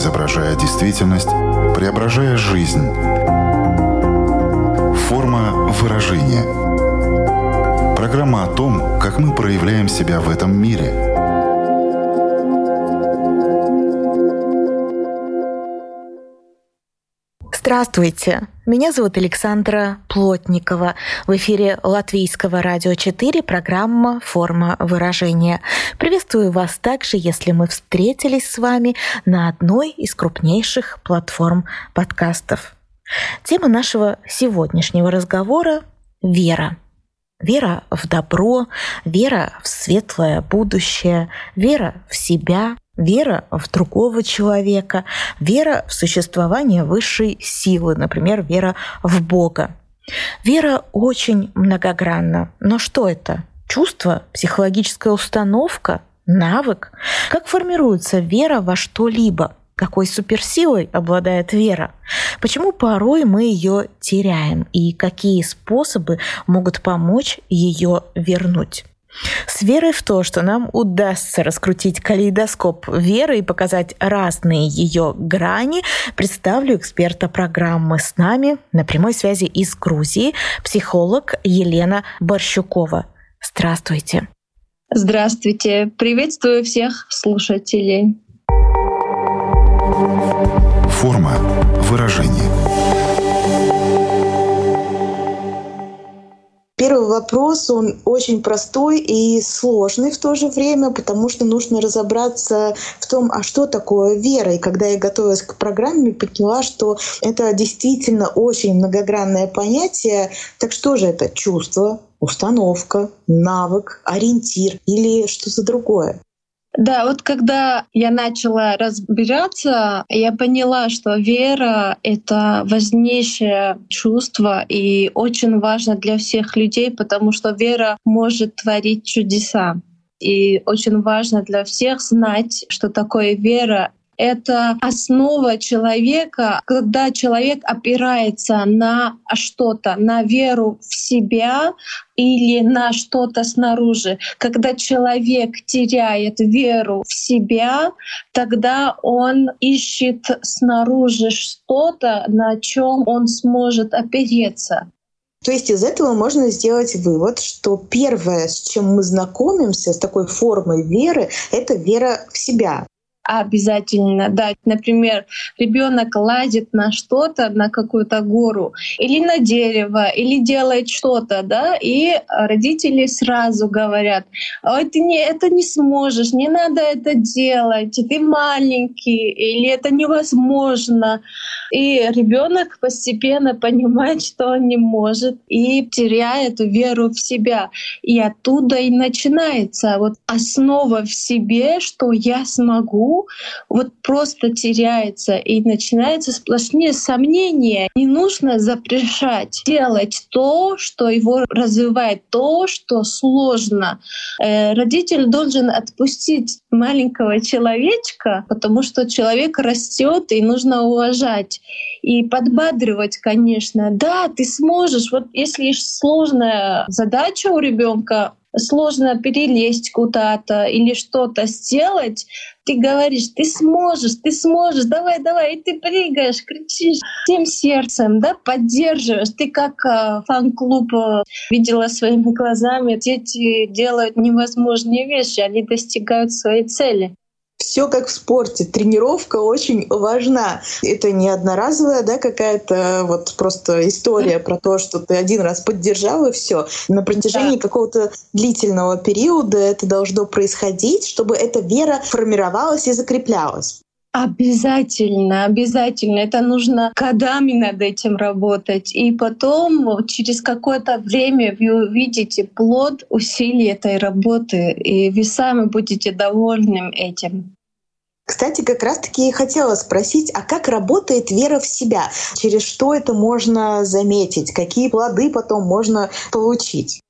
изображая действительность, преображая жизнь. Форма выражения. Программа о том, как мы проявляем себя в этом мире. Здравствуйте, меня зовут Александра Плотникова. В эфире Латвийского радио 4 программа «Форма выражения». Приветствую вас также, если мы встретились с вами на одной из крупнейших платформ подкастов. Тема нашего сегодняшнего разговора – вера. Вера в добро, вера в светлое будущее, вера в себя. Вера в другого человека, вера в существование высшей силы, например, вера в Бога. Вера очень многогранна. Но что это? Чувство, психологическая установка, навык? Как формируется вера во что-либо? Какой суперсилой обладает вера? Почему порой мы ее теряем? И какие способы могут помочь ее вернуть? С верой в то, что нам удастся раскрутить калейдоскоп веры и показать разные ее грани, представлю эксперта программы. С нами на прямой связи из Грузии психолог Елена Борщукова. Здравствуйте. Здравствуйте. Приветствую всех слушателей. Форма выражения. Первый вопрос, он очень простой и сложный в то же время, потому что нужно разобраться в том, а что такое вера. И когда я готовилась к программе, поняла, что это действительно очень многогранное понятие. Так что же это? Чувство, установка, навык, ориентир или что-то другое? Да, вот когда я начала разбираться, я поняла, что вера — это важнейшее чувство и очень важно для всех людей, потому что вера может творить чудеса. И очень важно для всех знать, что такое вера. Это основа человека, когда человек опирается на что-то, на веру в себя или на что-то снаружи. Когда человек теряет веру в себя, тогда он ищет снаружи что-то, на чем он сможет опереться. То есть из этого можно сделать вывод, что первое, с чем мы знакомимся, с такой формой веры, это вера в себя. Обязательно, да. Например, ребенок лазит на что-то, на какую-то гору, или на дерево, или делает что-то, да, и родители сразу говорят: «Ой, ты это не сможешь, не надо это делать, ты маленький, или это невозможно». И ребенок постепенно понимает, что он не может, и теряет веру в себя. И оттуда и начинается вот основа в себе, что я смогу. Вот просто теряется и начинаются сплошные сомнения. Не нужно запрещать делать то, что его развивает, то, что сложно. Родитель должен отпустить маленького человечка, потому что человек растет и нужно уважать и подбадривать, конечно. Да, ты сможешь. Вот если сложная задача у ребенка, сложно перелезть куда-то или что-то сделать, ты говоришь: ты сможешь, давай, давай, и ты прыгаешь, кричишь всем сердцем, да, поддерживаешь. Ты как фан-клуб, видела своими глазами, дети делают невозможные вещи, они достигают своей цели. Все как в спорте. Тренировка очень важна. Это не одноразовая, да, какая-то вот просто история про то, что ты один раз поддержал и все. На протяжении какого-то длительного периода это должно происходить, чтобы эта вера формировалась и закреплялась. Обязательно, обязательно. Это нужно годами над этим работать. И потом, через какое-то время, вы увидите плод усилий этой работы, и вы сами будете довольны этим. Кстати, как раз-таки и хотела спросить, а как работает вера в себя? Через что это можно заметить? Какие плоды потом можно получить?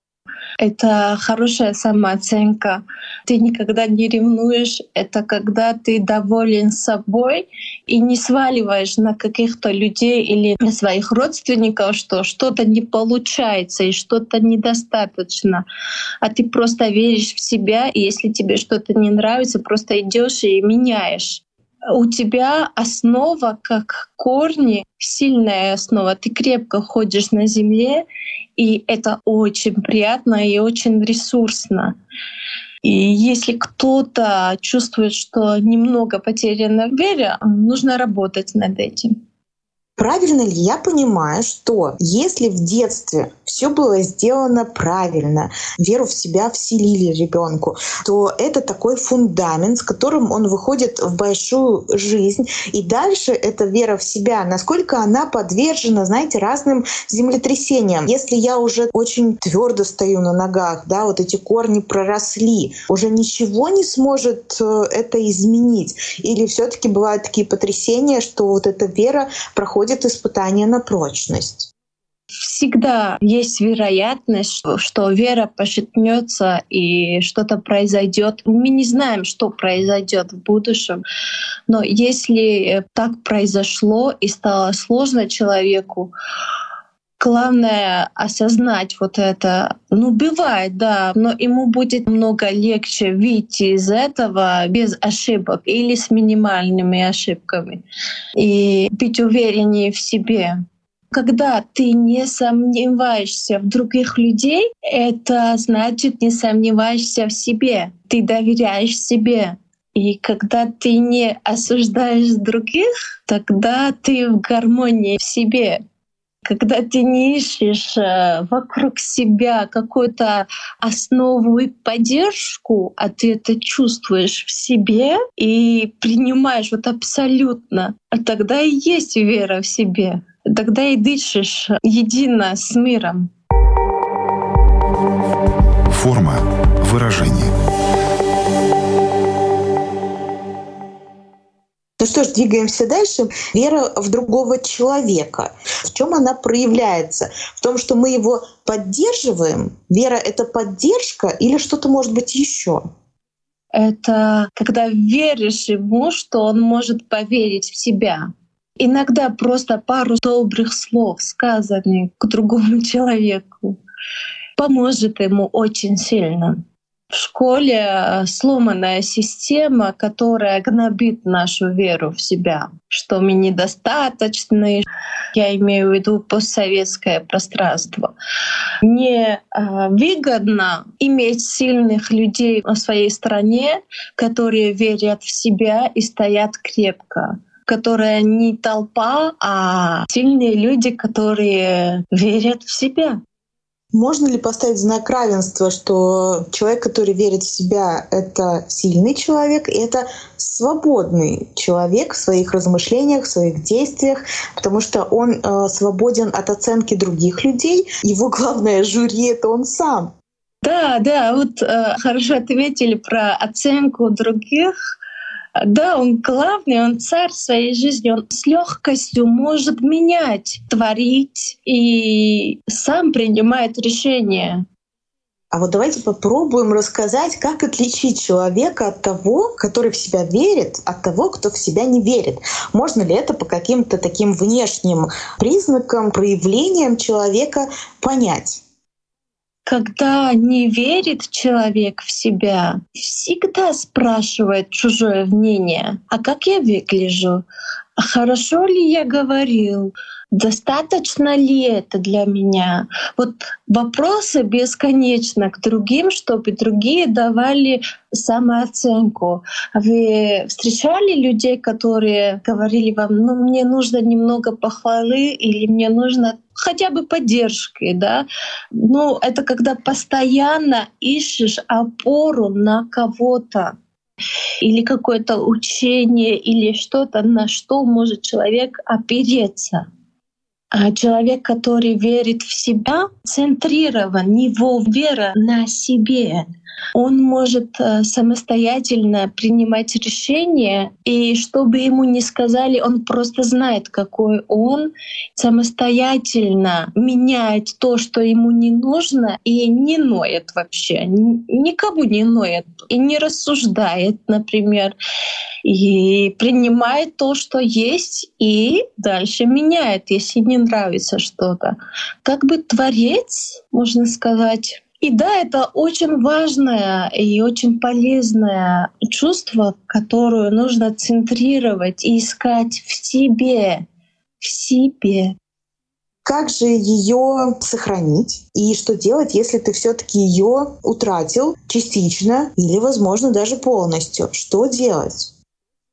Это хорошая самооценка. Ты никогда не ревнуешь. Это когда ты доволен собой и не сваливаешь на каких-то людей или на своих родственников, что что-то не получается и что-то недостаточно. А ты просто веришь в себя, и если тебе что-то не нравится, просто идёшь и меняешь. у тебя основа как корни, сильная основа. Ты крепко ходишь на земле, и это очень приятно и очень ресурсно. И если кто-то чувствует, что немного потеряна вера, нужно работать над этим. Правильно ли я понимаю, что если в детстве все было сделано правильно, веру в себя вселили ребенку, то это такой фундамент, с которым он выходит в большую жизнь. И дальше эта вера в себя, насколько она подвержена, знаете, разным землетрясениям. Если я уже очень твердо стою на ногах, да, вот эти корни проросли, уже ничего не сможет это изменить. Или все-таки бывают такие потрясения, что вот эта вера проходит испытание на прочность. Всегда есть вероятность, что вера пошатнётся и что-то произойдет. Мы не знаем, что произойдет в будущем, но если так произошло и стало сложно человеку, главное осознать вот это. Ну, бывает, да, но ему будет много легче выйти из этого без ошибок или с минимальными ошибками и быть увереннее в себе. Когда ты не сомневаешься в других людей, это значит, не сомневаешься в себе, ты доверяешь себе. И когда ты не осуждаешь других, тогда ты в гармонии в себе. Когда ты не ищешь вокруг себя какую-то основу и поддержку, а ты это чувствуешь в себе и принимаешь вот абсолютно, а тогда и есть вера в себе, тогда и дышишь едино с миром. Форма выражения. Ну что ж, двигаемся дальше. Вера в другого человека. В чем она проявляется? В том, что мы его поддерживаем? Вера — это поддержка или что-то может быть еще? Это когда веришь ему, что он может поверить в себя. Иногда просто пару добрых слов, сказанных к другому человеку, поможет ему очень сильно. В школе сломанная система, которая гнобит нашу веру в себя, что мы недостаточны. Я имею в виду постсоветское пространство. Невыгодно иметь сильных людей в своей стране, которые верят в себя и стоят крепко, которые не толпа, а сильные люди, которые верят в себя. Можно ли поставить знак равенства, что человек, который верит в себя, это сильный человек, и это свободный человек в своих размышлениях, в своих действиях, потому что он свободен от оценки других людей, его главное жюри — это он сам. Да, вот хорошо ответили про оценку других. Да, он главный, он царь своей жизни, он с легкостью может менять, творить и сам принимает решения. А вот давайте попробуем рассказать, как отличить человека от того, который в себя верит, от того, кто в себя не верит. Можно ли это по каким-то таким внешним признакам, проявлениям человека понять? Когда не верит человек в себя, всегда спрашивает чужое мнение. А как я выгляжу? А хорошо ли я говорил? Достаточно ли это для меня? Вот вопросы бесконечно к другим, чтобы другие давали самооценку. Вы встречали людей, которые говорили вам: ну, мне нужно немного похвалы или мне нужно хотя бы поддержки, да? Ну, это когда постоянно ищешь опору на кого-то или какое-то учение, или что-то, на что может человек опереться. А человек, который верит в себя, центрирован, его вера на себе. Он может самостоятельно принимать решения, и что бы ему ни сказали, он просто знает, какой он, самостоятельно меняет то, что ему не нужно, и не ноет вообще, никому не ноет, и не рассуждает, например, и принимает то, что есть, и дальше меняет, если не нравится что-то. Как бы творец, можно сказать, И да, это очень важное и очень полезное чувство, которое нужно центрировать и искать в себе, в себе. Как же ее сохранить? И что делать, если ты все-таки ее утратил частично или, возможно, даже полностью? Что делать?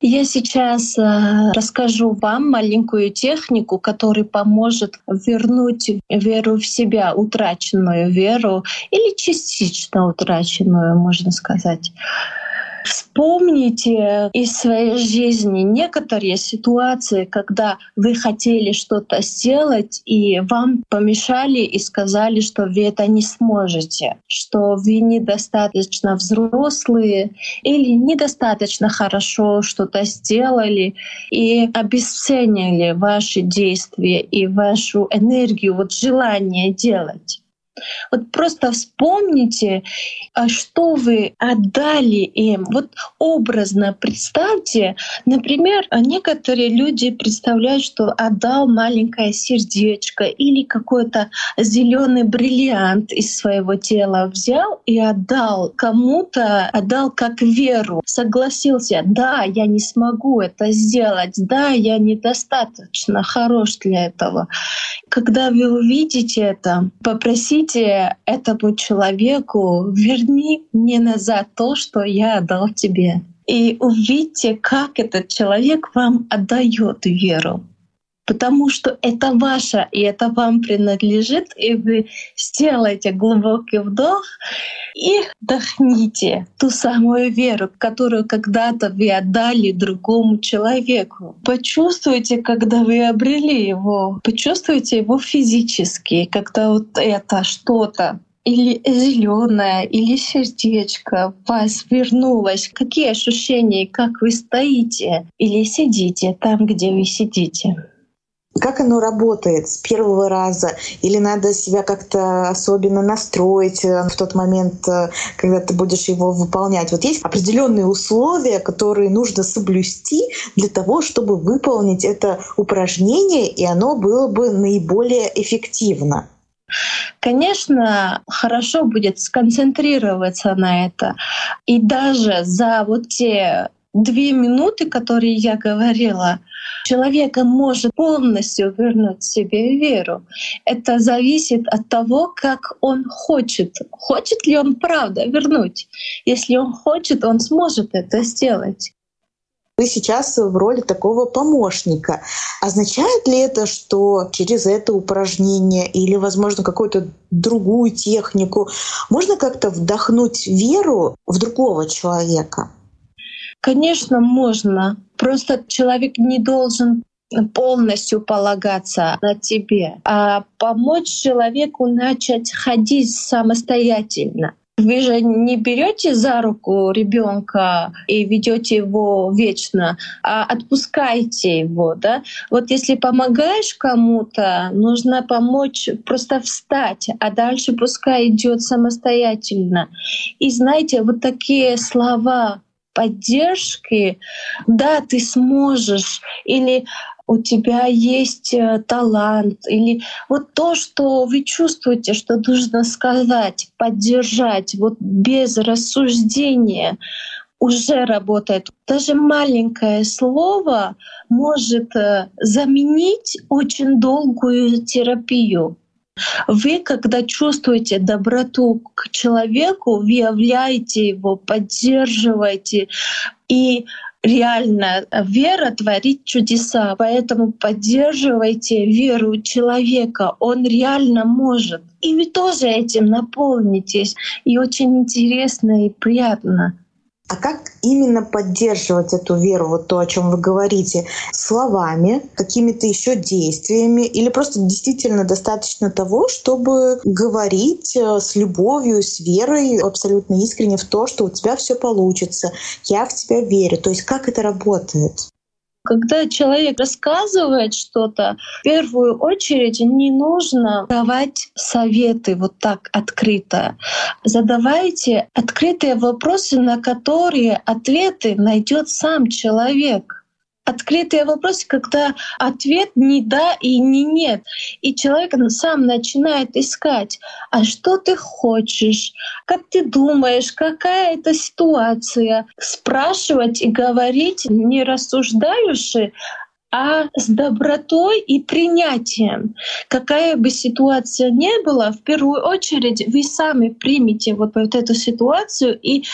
Я сейчас расскажу вам маленькую технику, которая поможет вернуть веру в себя, утраченную веру или частично утраченную, можно сказать. Вспомните из своей жизни некоторые ситуации, когда вы хотели что-то сделать, и вам помешали и сказали, что вы это не сможете, что вы недостаточно взрослые или недостаточно хорошо что-то сделали, и обесценили ваши действия и вашу энергию, вот желание делать. Вот просто вспомните, что вы отдали им. Вот образно представьте, например, некоторые люди представляют, что отдал маленькое сердечко или какой-то зеленый бриллиант из своего тела взял и отдал кому-то, отдал как веру, согласился, да, я не смогу это сделать, да, я недостаточно хорош для этого. Когда вы увидите это, попросите этому человеку, верни мне назад то, что я отдал тебе. И увидите, как этот человек вам отдает веру. Потому что это ваше, и это вам принадлежит, и вы сделаете глубокий вдох и вдохните ту самую веру, которую когда-то вы отдали другому человеку. Почувствуйте, когда вы обрели его, почувствуйте его физически, когда вот это что-то, или зеленое, или сердечко вас вернулось. Какие ощущения, как вы стоите или сидите там, где вы сидите. Как оно работает с первого раза? Или надо себя как-то особенно настроить в тот момент, когда ты будешь его выполнять? Вот есть определенные условия, которые нужно соблюсти для того, чтобы выполнить это упражнение, и оно было бы наиболее эффективно. Конечно, хорошо будет сконцентрироваться на этом. И даже за вот те 2 минуты, которые я говорила, человек может полностью вернуть себе веру. Это зависит от того, как он хочет. Хочет ли он правда вернуть? Если он хочет, он сможет это сделать. Вы сейчас в роли такого помощника. Означает ли это, что через это упражнение или, возможно, какую-то другую технику можно как-то вдохнуть веру в другого человека? Конечно, можно. Просто человек не должен полностью полагаться на тебя, а помочь человеку начать ходить самостоятельно. Вы же не берете за руку ребенка и ведете его вечно, а отпускаете его, да? Вот если помогаешь кому-то, нужно помочь просто встать, а дальше пускай идет самостоятельно. И знаете, вот такие слова поддержки, да, ты сможешь, или у тебя есть талант, или вот то, что вы чувствуете, что нужно сказать, поддержать, вот без рассуждения уже работает. Даже маленькое слово может заменить очень долгую терапию. Вы, когда чувствуете доброту к человеку, вы являете его, поддерживаете. И реально вера творит чудеса. Поэтому поддерживайте веру человека. Он реально может. И вы тоже этим наполнитесь. И очень интересно и приятно. А как именно поддерживать эту веру, вот то, о чем вы говорите, словами, какими-то еще действиями, или просто действительно достаточно того, чтобы говорить с любовью, с верой, абсолютно искренне в то, что у тебя все получится, я в тебя верю. То есть как это работает? Когда человек рассказывает что-то, в первую очередь не нужно давать советы вот так открыто. Задавайте открытые вопросы, на которые ответы найдет сам человек. открытые вопросы, когда ответ не да и не нет. И человек сам начинает искать, а что ты хочешь, как ты думаешь, какая это ситуация. Спрашивать и говорить не рассуждающе, а с добротой и принятием. Какая бы ситуация ни была, в первую очередь вы сами примете вот эту ситуацию, и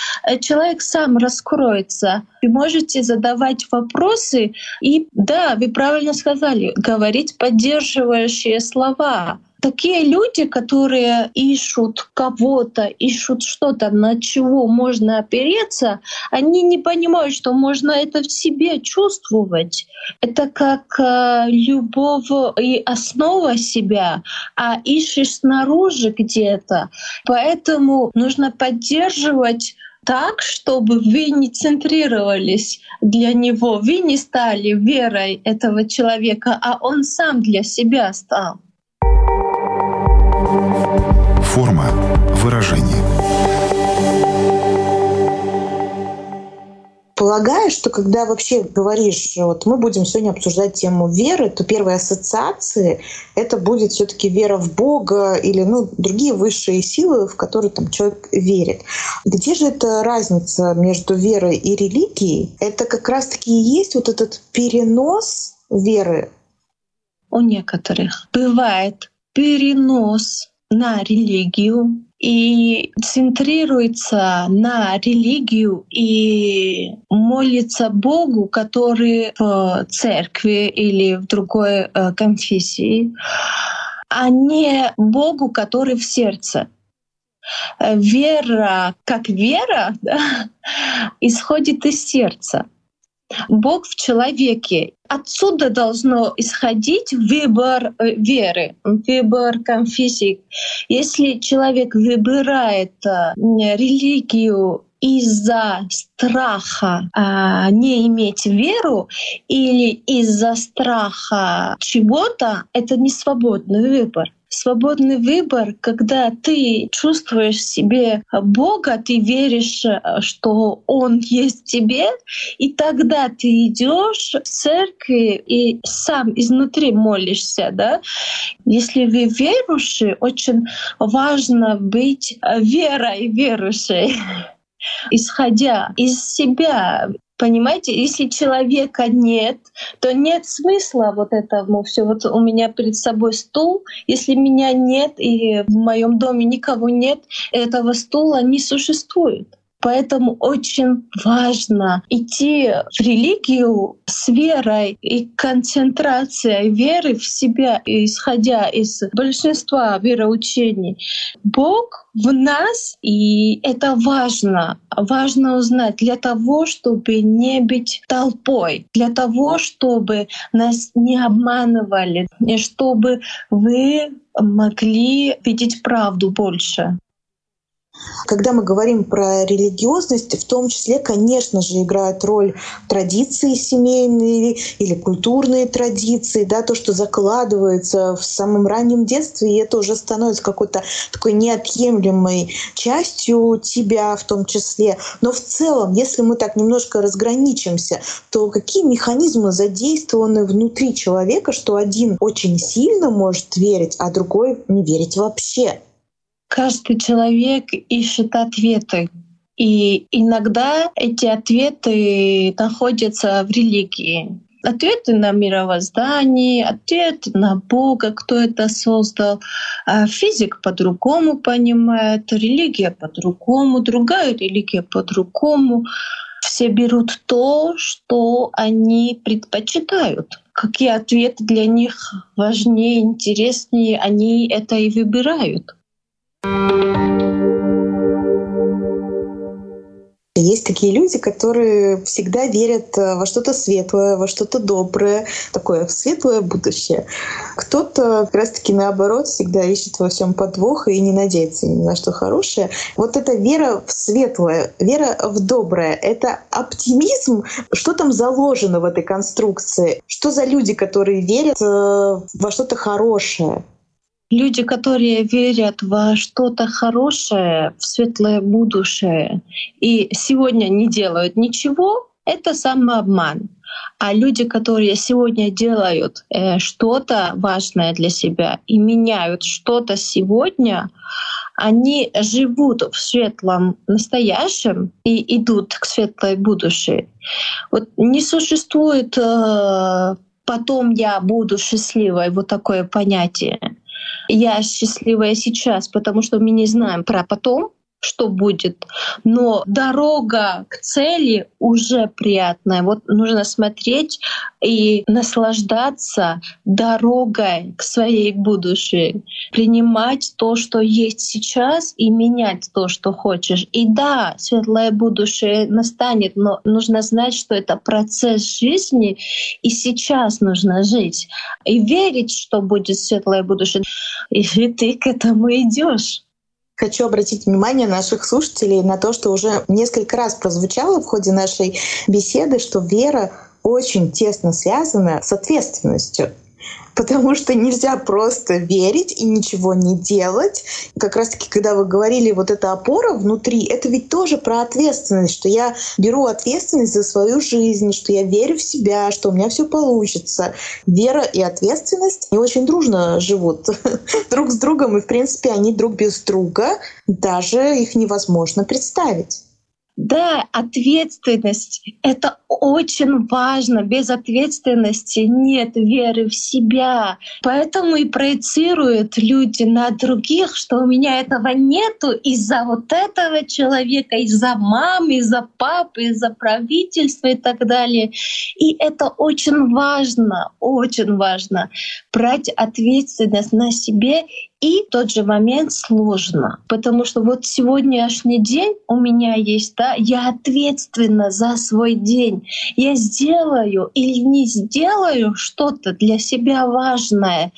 человек сам раскроется. Вы можете задавать вопросы, и да, вы правильно сказали, говорить поддерживающие слова. Такие люди, которые ищут кого-то, ищут что-то, на чего можно опереться, они не понимают, что можно это в себе чувствовать. Это как любовь и основа себя, а ищешь снаружи где-то. Поэтому нужно поддерживать так, чтобы вы не центрировались для него, вы не стали верой этого человека, а он сам для себя стал. Форма выражения. Полагаю, что когда вообще говоришь, вот мы будем сегодня обсуждать тему веры, то первые ассоциации это будет все-таки вера в Бога или другие высшие силы, в которые там человек верит. Где же эта разница между верой и религией? Это как раз-таки и есть вот этот перенос веры. У некоторых бывает перенос на религию и центрируется на религию и молится Богу, который в церкви или в другой конфессии, а не Богу, который в сердце. Вера как вера, да, исходит из сердца. Бог в человеке. Отсюда должно исходить выбор веры, выбор конфессии. Если человек выбирает религию из-за страха не иметь веру или из-за страха чего-то, это не свободный выбор. Свободный выбор, когда ты чувствуешь в себе Бога, ты веришь, что Он есть в тебе, и тогда ты идешь в церковь и сам изнутри молишься. Да? Если вы верующие, очень важно быть верой верующей, исходя из себя. Понимаете, если человека нет, то нет смысла вот этому всё. Вот у меня перед собой стул. Если меня нет и в моем доме никого нет, этого стула не существует. Поэтому очень важно идти в религию с верой и концентрацией веры в себя, исходя из большинства вероучений. Бог в нас, и это важно. Важно узнать для того, чтобы не быть толпой, для того, чтобы нас не обманывали, и чтобы вы могли видеть правду больше. Когда мы говорим про религиозность, в том числе, конечно же, играют роль традиции семейные или культурные традиции, да, то, что закладывается в самом раннем детстве, и это уже становится какой-то такой неотъемлемой частью тебя в том числе. Но в целом, если мы так немножко разграничимся, то какие механизмы задействованы внутри человека, что один очень сильно может верить, а другой не верить вообще? Каждый человек ищет ответы. И иногда эти ответы находятся в религии. Ответы на мировоздание, ответы на Бога, кто это создал. Физик по-другому понимает, религия по-другому, другая религия по-другому. Все берут то, что они предпочитают. Какие ответы для них важнее, интереснее, они это и выбирают. Есть такие люди, которые всегда верят во что-то светлое, во что-то доброе, такое светлое будущее. Кто-то как раз-таки наоборот всегда ищет во всем подвох и не надеется ни на что хорошее. Вот эта вера в светлое, вера в доброе — это оптимизм. Что там заложено в этой конструкции? Что за люди, которые верят во что-то хорошее? Люди, которые верят во что-то хорошее, в светлое будущее, и сегодня не делают ничего, это самообман. А люди, которые сегодня делают что-то важное для себя и меняют что-то сегодня, они живут в светлом настоящем и идут к светлой будущей. Вот не существует «потом я буду счастливой», вот такое понятие. Я счастливая сейчас, потому что мы не знаем про потом, что будет. Но дорога к цели уже приятная. Вот нужно смотреть и наслаждаться дорогой к своей будущей. Принимать то, что есть сейчас, и менять то, что хочешь. И да, светлое будущее настанет, но нужно знать, что это процесс жизни, и сейчас нужно жить. И верить, что будет светлое будущее. И ты к этому идешь. Хочу обратить внимание наших слушателей на то, что уже несколько раз прозвучало в ходе нашей беседы, что вера очень тесно связана с ответственностью. Потому что нельзя просто верить и ничего не делать. Как раз-таки, когда вы говорили, вот эта опора внутри, это ведь тоже про ответственность, что я беру ответственность за свою жизнь, что я верю в себя, что у меня все получится. Вера и ответственность не очень дружно живут друг с другом, и, в принципе, они друг без друга, даже их невозможно представить. Да, ответственность — это очень важно. Без ответственности нет веры в себя. Поэтому и проецируют люди на других, что у меня этого нету из-за вот этого человека, из-за мамы, из-за папы, из-за правительства и так далее. И это очень важно — брать ответственность на себе. И в тот же момент сложно, потому что вот сегодняшний день у меня есть, да, я ответственна за свой день. Я сделаю или не сделаю что-то для себя важное.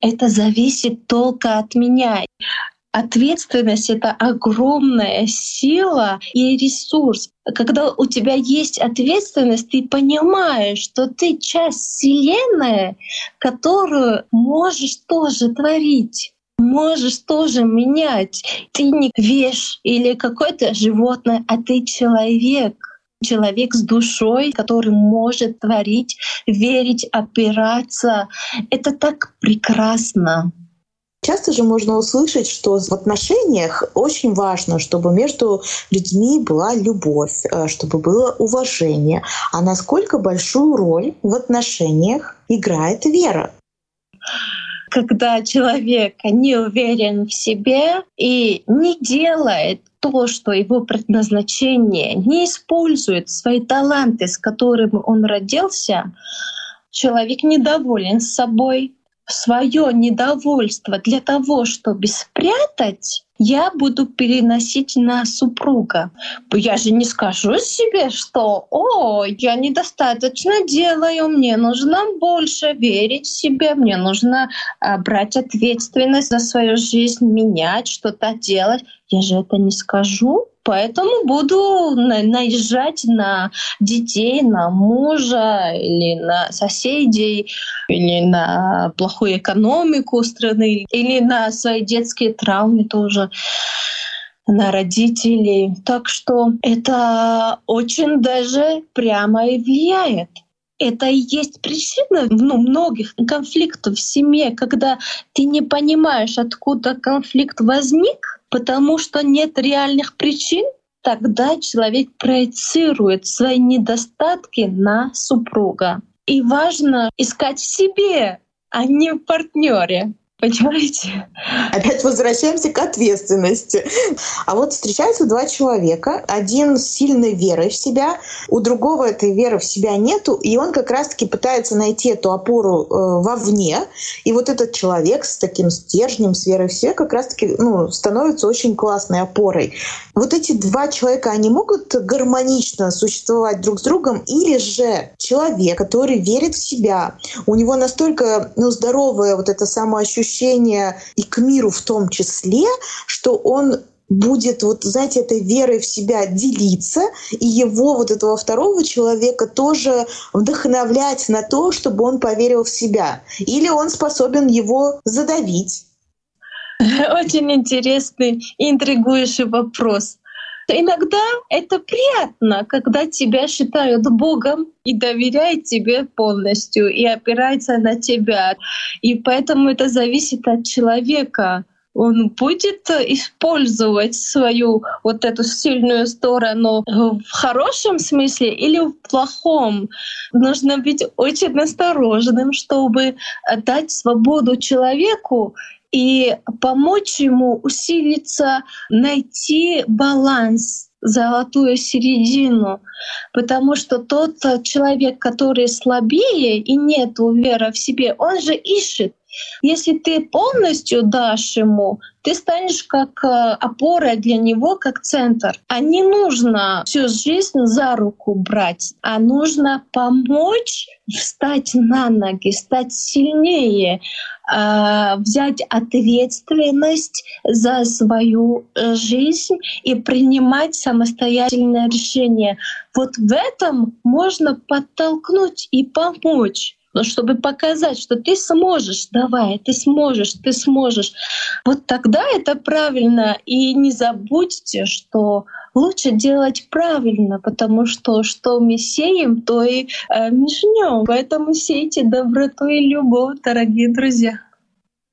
Это зависит только от меня. Ответственность — это огромная сила и ресурс. Когда у тебя есть ответственность, ты понимаешь, что ты часть Вселенной, которую можешь тоже творить. Можешь тоже менять. Ты не вещь или какое-то животное, а ты человек. Человек с душой, который может творить, верить, опираться. Это так прекрасно. Часто же можно услышать, что в отношениях очень важно, чтобы между людьми была любовь, чтобы было уважение. А насколько большую роль в отношениях играет вера? Когда человек не уверен в себе и не делает то, что его предназначение, не использует свои таланты, с которыми он родился, человек недоволен собой. Своё недовольство для того, чтобы спрятать, я буду переносить на супруга. Я же не скажу себе, что «О, я недостаточно делаю, мне нужно больше верить в себя, мне нужно брать ответственность за свою жизнь, менять, что-то делать». Я же это не скажу, поэтому буду наезжать на детей, на мужа или на соседей, или на плохую экономику страны, или на свои детские травмы тоже, на родителей. Так что это очень даже прямо и влияет. Это и есть причина многих конфликтов в семье, когда ты не понимаешь, откуда конфликт возник, потому что нет реальных причин, тогда человек проецирует свои недостатки на супруга. И важно искать в себе, а не в партнёре. Понимаете? Опять возвращаемся к ответственности. А вот встречаются два человека. Один с сильной верой в себя, у другого этой веры в себя нету, и он как раз-таки пытается найти эту опору вовне. И вот этот человек с таким стержнем, с верой в себя как раз-таки становится очень классной опорой. Вот эти два человека, они могут гармонично существовать друг с другом? Или же человек, который верит в себя, у него настолько здоровое вот это самоощущение, и к миру в том числе, что он будет, этой верой в себя делиться, и его, этого второго человека, тоже вдохновлять на то, чтобы он поверил в себя. Или он способен его задавить? Очень интересный и интригующий вопрос. Иногда это приятно, когда тебя считают Богом и доверяют тебе полностью, и опираются на тебя. И поэтому это зависит от человека. Он будет использовать свою вот эту сильную сторону в хорошем смысле или в плохом. Нужно быть очень осторожным, чтобы дать свободу человеку и помочь ему усилиться, найти баланс, золотую середину. Потому что тот человек, который слабее и нет веры в себя, он же ищет. Если ты полностью дашь ему, ты станешь как опора для него, как центр. А не нужно всю жизнь за руку брать, а нужно помочь встать на ноги, стать сильнее, взять ответственность за свою жизнь и принимать самостоятельное решение. Вот в этом можно подтолкнуть и помочь. Но чтобы показать, что ты сможешь, давай, ты сможешь, вот тогда это правильно. И не забудьте, что лучше делать правильно, потому что мы сеем, то и мы жнём. Поэтому сейте доброту и любовь, дорогие друзья.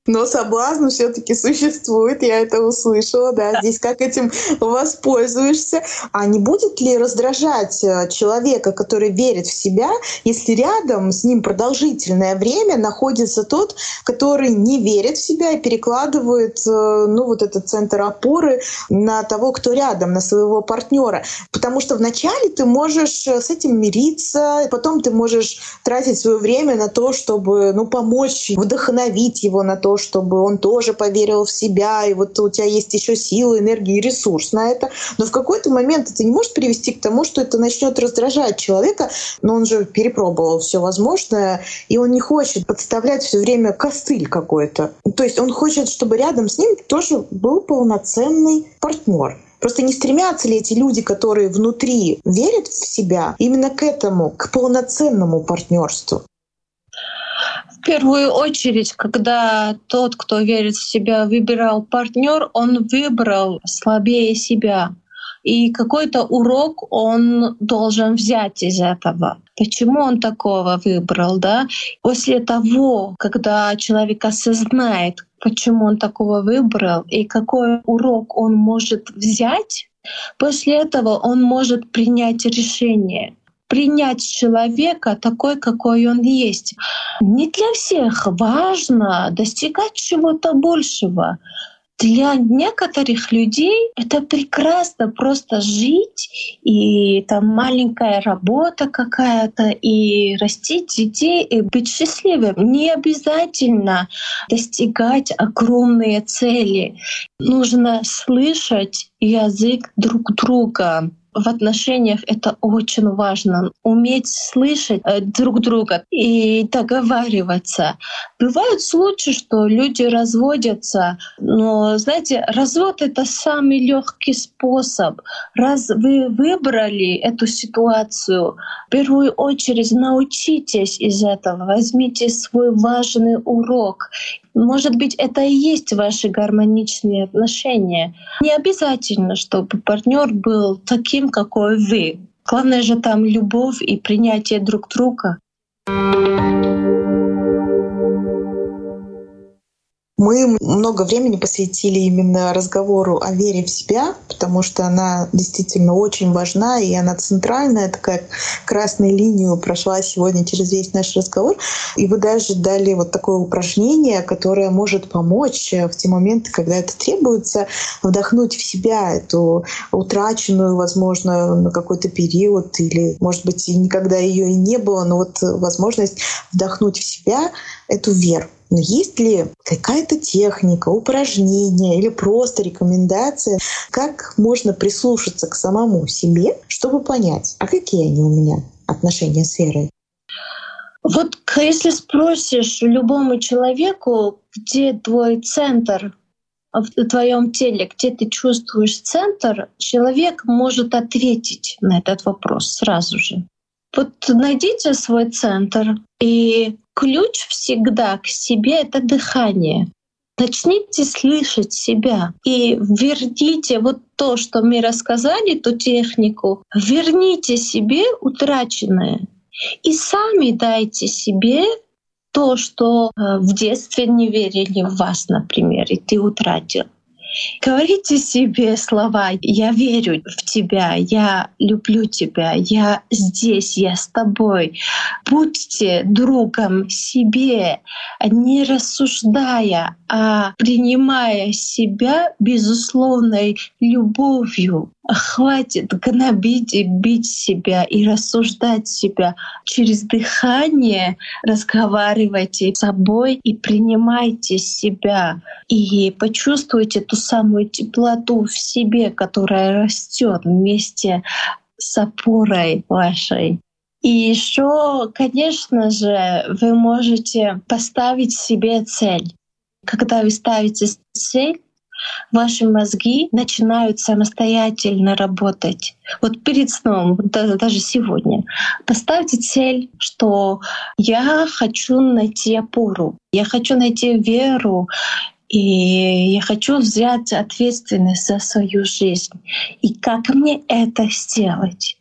Но соблазн все-таки существует, я это услышала, да. Здесь как этим воспользуешься. А не будет ли раздражать человека, который верит в себя, если рядом с ним продолжительное время находится тот, который не верит в себя и перекладывает, вот этот центр опоры на того, кто рядом, на своего партнера? Потому что вначале ты можешь с этим мириться, потом ты можешь тратить свое время на то, чтобы, помочь, вдохновить его на то, чтобы он тоже поверил в себя, и вот у тебя есть еще силы, энергия и ресурс на это. Но в какой-то момент это не может привести к тому, что это начнет раздражать человека, но он же перепробовал все возможное, и он не хочет подставлять все время костыль какой-то. То есть он хочет, чтобы рядом с ним тоже был полноценный партнер. Просто не стремятся ли эти люди, которые внутри верят в себя, именно к этому, к полноценному партнерству? В первую очередь, когда тот, кто верит в себя, выбирал партнер, он выбрал слабее себя. И какой-то урок он должен взять из этого. Почему он такого выбрал, да? После того, когда человек осознает, почему он такого выбрал и какой урок он может взять, после этого он может принять решение. Принять человека такой, какой он есть. Не для всех важно достигать чего-то большего. Для некоторых людей это прекрасно просто жить, и там маленькая работа какая-то, и растить детей, и быть счастливым. Не обязательно достигать огромные цели. Нужно слышать язык друг друга. В отношениях это очень важно. Уметь слышать друг друга и договариваться. Бывают случаи, что люди разводятся, но, знаете, развод — это самый легкий способ. Раз вы выбрали эту ситуацию, в первую очередь научитесь из этого, возьмите свой важный урок. Может быть, это и есть ваши гармоничные отношения. Не обязательно, чтобы партнер был таким, какой вы. Главное же там любовь и принятие друг друга. Мы много времени посвятили именно разговору о вере в себя, потому что она действительно очень важна, и она центральная, такая красной линией прошла сегодня через весь наш разговор. И вы даже дали вот такое упражнение, которое может помочь в те моменты, когда это требуется, вдохнуть в себя эту утраченную, возможно, на какой-то период, или, может быть, и никогда ее и не было, но вот возможность вдохнуть в себя эту веру. Но есть ли какая-то техника, упражнение или просто рекомендация, как можно прислушаться к самому себе, чтобы понять, а какие они у меня отношения с верой? Вот если спросишь любому человеку, где твой центр в твоем теле, где ты чувствуешь центр, человек может ответить на этот вопрос сразу же. Вот найдите свой центр, и ключ всегда к себе — это дыхание. Начните слышать себя и верните вот то, что мы рассказали, ту технику, верните себе утраченное и сами дайте себе то, что в детстве не верили в вас, например, и ты утратил. Говорите себе слова «я верю в тебя», «я люблю тебя», «я здесь», «я с тобой». Будьте другом себе, не рассуждая, а принимая себя безусловной любовью. Хватит гнобить и бить себя и рассуждать себя. Через дыхание разговаривайте с собой и принимайте себя. И почувствуйте ту самую теплоту в себе, которая растет вместе с опорой вашей. И еще, конечно же, вы можете поставить себе цель. Когда вы ставите цель, ваши мозги начинают самостоятельно работать. Вот перед сном, даже сегодня, поставьте цель, что я хочу найти опору, я хочу найти веру, и я хочу взять ответственность за свою жизнь. И как мне это сделать?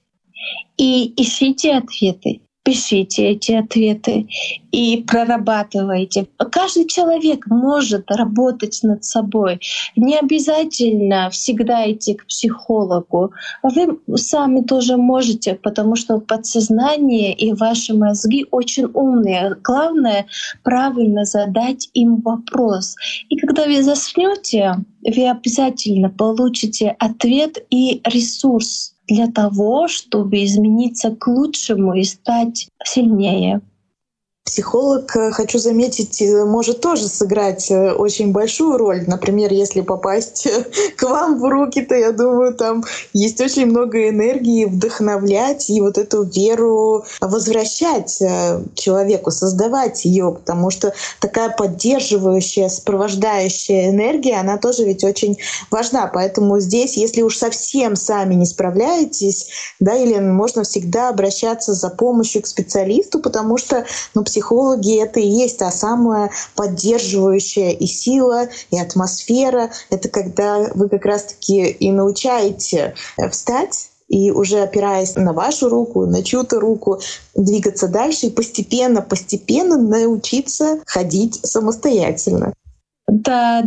И ищите ответы. Пишите эти ответы и прорабатывайте. Каждый человек может работать над собой. Не обязательно всегда идти к психологу. Вы сами тоже можете, потому что подсознание и ваши мозги очень умные. Главное — правильно задать им вопрос. И когда вы заснёте, вы обязательно получите ответ и ресурс для того, чтобы измениться к лучшему и стать сильнее. Психолог, хочу заметить, может тоже сыграть очень большую роль. Например, если попасть к вам в руки, то, я думаю, там есть очень много энергии вдохновлять и вот эту веру возвращать человеку, создавать ее, потому что такая поддерживающая, сопровождающая энергия, она тоже ведь очень важна. Поэтому здесь, если уж совсем сами не справляетесь, да, Елена, можно всегда обращаться за помощью к специалисту, потому что, психологи — это и есть та самая поддерживающая и сила, и атмосфера. Это когда вы как раз-таки и научаете встать, и уже опираясь на вашу руку, на чью-то руку, двигаться дальше и постепенно научиться ходить самостоятельно. Да,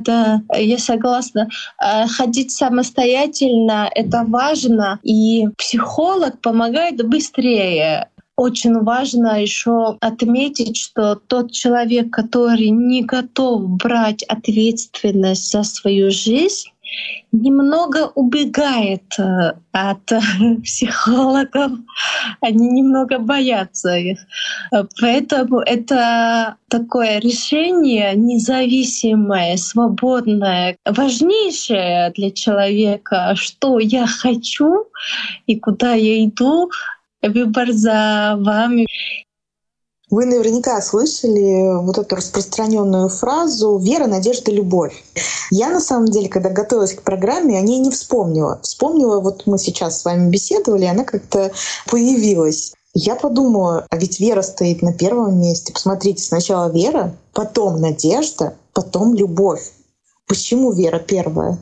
я согласна. Ходить самостоятельно — это важно, и психолог помогает быстрее. Очень важно еще отметить, что тот человек, который не готов брать ответственность за свою жизнь, немного убегает от психологов, они немного боятся их. Поэтому это такое решение независимое, свободное, важнейшее для человека, что я хочу и куда я иду. Выбор за вами. Вы наверняка слышали вот эту распространенную фразу «вера, надежда, любовь». Я, на самом деле, когда готовилась к программе, о ней не вспомнила. Вспомнила, вот мы сейчас с вами беседовали, она как-то появилась. Я подумала, а ведь вера стоит на первом месте. Посмотрите, сначала вера, потом надежда, потом любовь. Почему вера первая?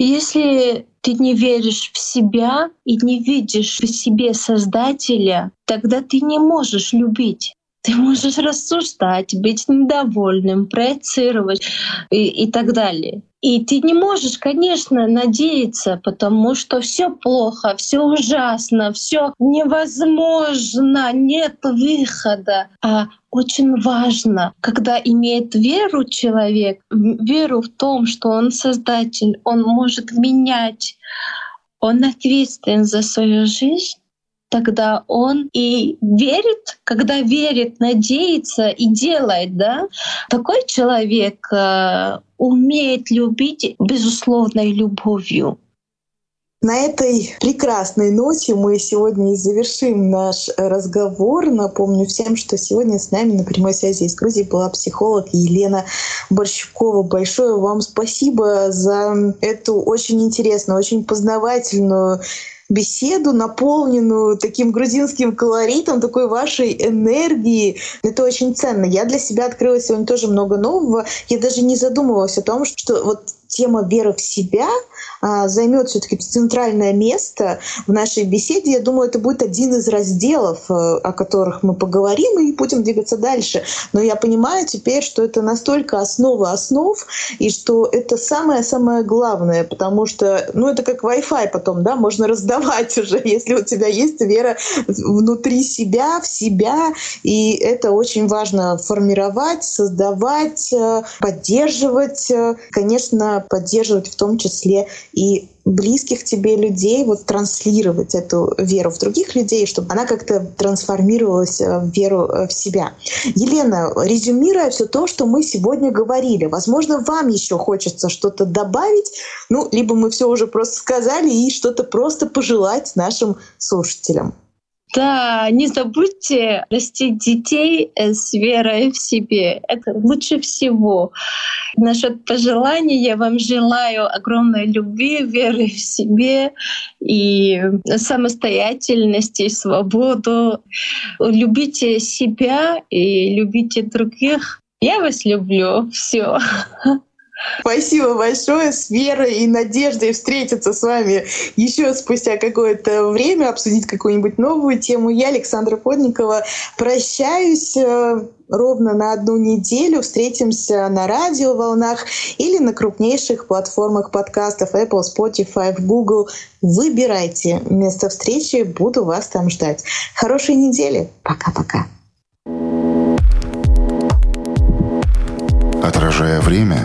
Если ты не веришь в себя и не видишь в себе Создателя, тогда ты не можешь любить. Ты можешь рассуждать, быть недовольным, проецировать и так далее. И ты не можешь, конечно, надеяться, потому что все плохо, все ужасно, все невозможно, нет выхода. А очень важно, когда имеет веру человек, веру в том, что он создатель, он может менять, он ответственен за свою жизнь. Тогда он и верит, когда верит, надеется и делает, да? Такой человек умеет любить безусловной любовью. На этой прекрасной ноте мы сегодня и завершим наш разговор. Напомню всем, что сегодня с нами на прямой связи из Грузии была психолог Елена Борщукова. Большое вам спасибо за эту очень интересную, очень познавательную беседу, наполненную таким грузинским колоритом, такой вашей энергией. Это очень ценно. Я для себя открыла сегодня тоже много нового. Я даже не задумывалась о том, что вот тема веры в себя займет все-таки центральное место в нашей беседе. Я думаю, это будет один из разделов, о которых мы поговорим и будем двигаться дальше. Но я понимаю теперь, что это настолько основа основ, и что это самое-самое главное, потому что, это как Wi-Fi потом, да, можно раздавать уже, если у тебя есть вера внутри себя, в себя, и это очень важно формировать, создавать, поддерживать, конечно, поддерживать в том числе и близких тебе людей, вот транслировать эту веру в других людей, чтобы она как-то трансформировалась в веру в себя. Елена, резюмируя все то, что мы сегодня говорили, возможно, вам еще хочется что-то добавить, либо мы все уже просто сказали, и что-то просто пожелать нашим слушателям. Да, не забудьте растить детей с верой в себе. Это лучше всего. Насчет пожеланий я вам желаю огромной любви, веры в себе и самостоятельности, свободу. Любите себя и любите других. Я вас люблю. Все. Спасибо большое. С верой и надеждой встретиться с вами еще спустя какое-то время, обсудить какую-нибудь новую тему. Я, Александра Плотникова, прощаюсь ровно на 1 неделю. Встретимся на радиоволнах или на крупнейших платформах подкастов Apple, Spotify, Google. Выбирайте место встречи. Буду вас там ждать. Хорошей недели. Пока-пока. Отражая время,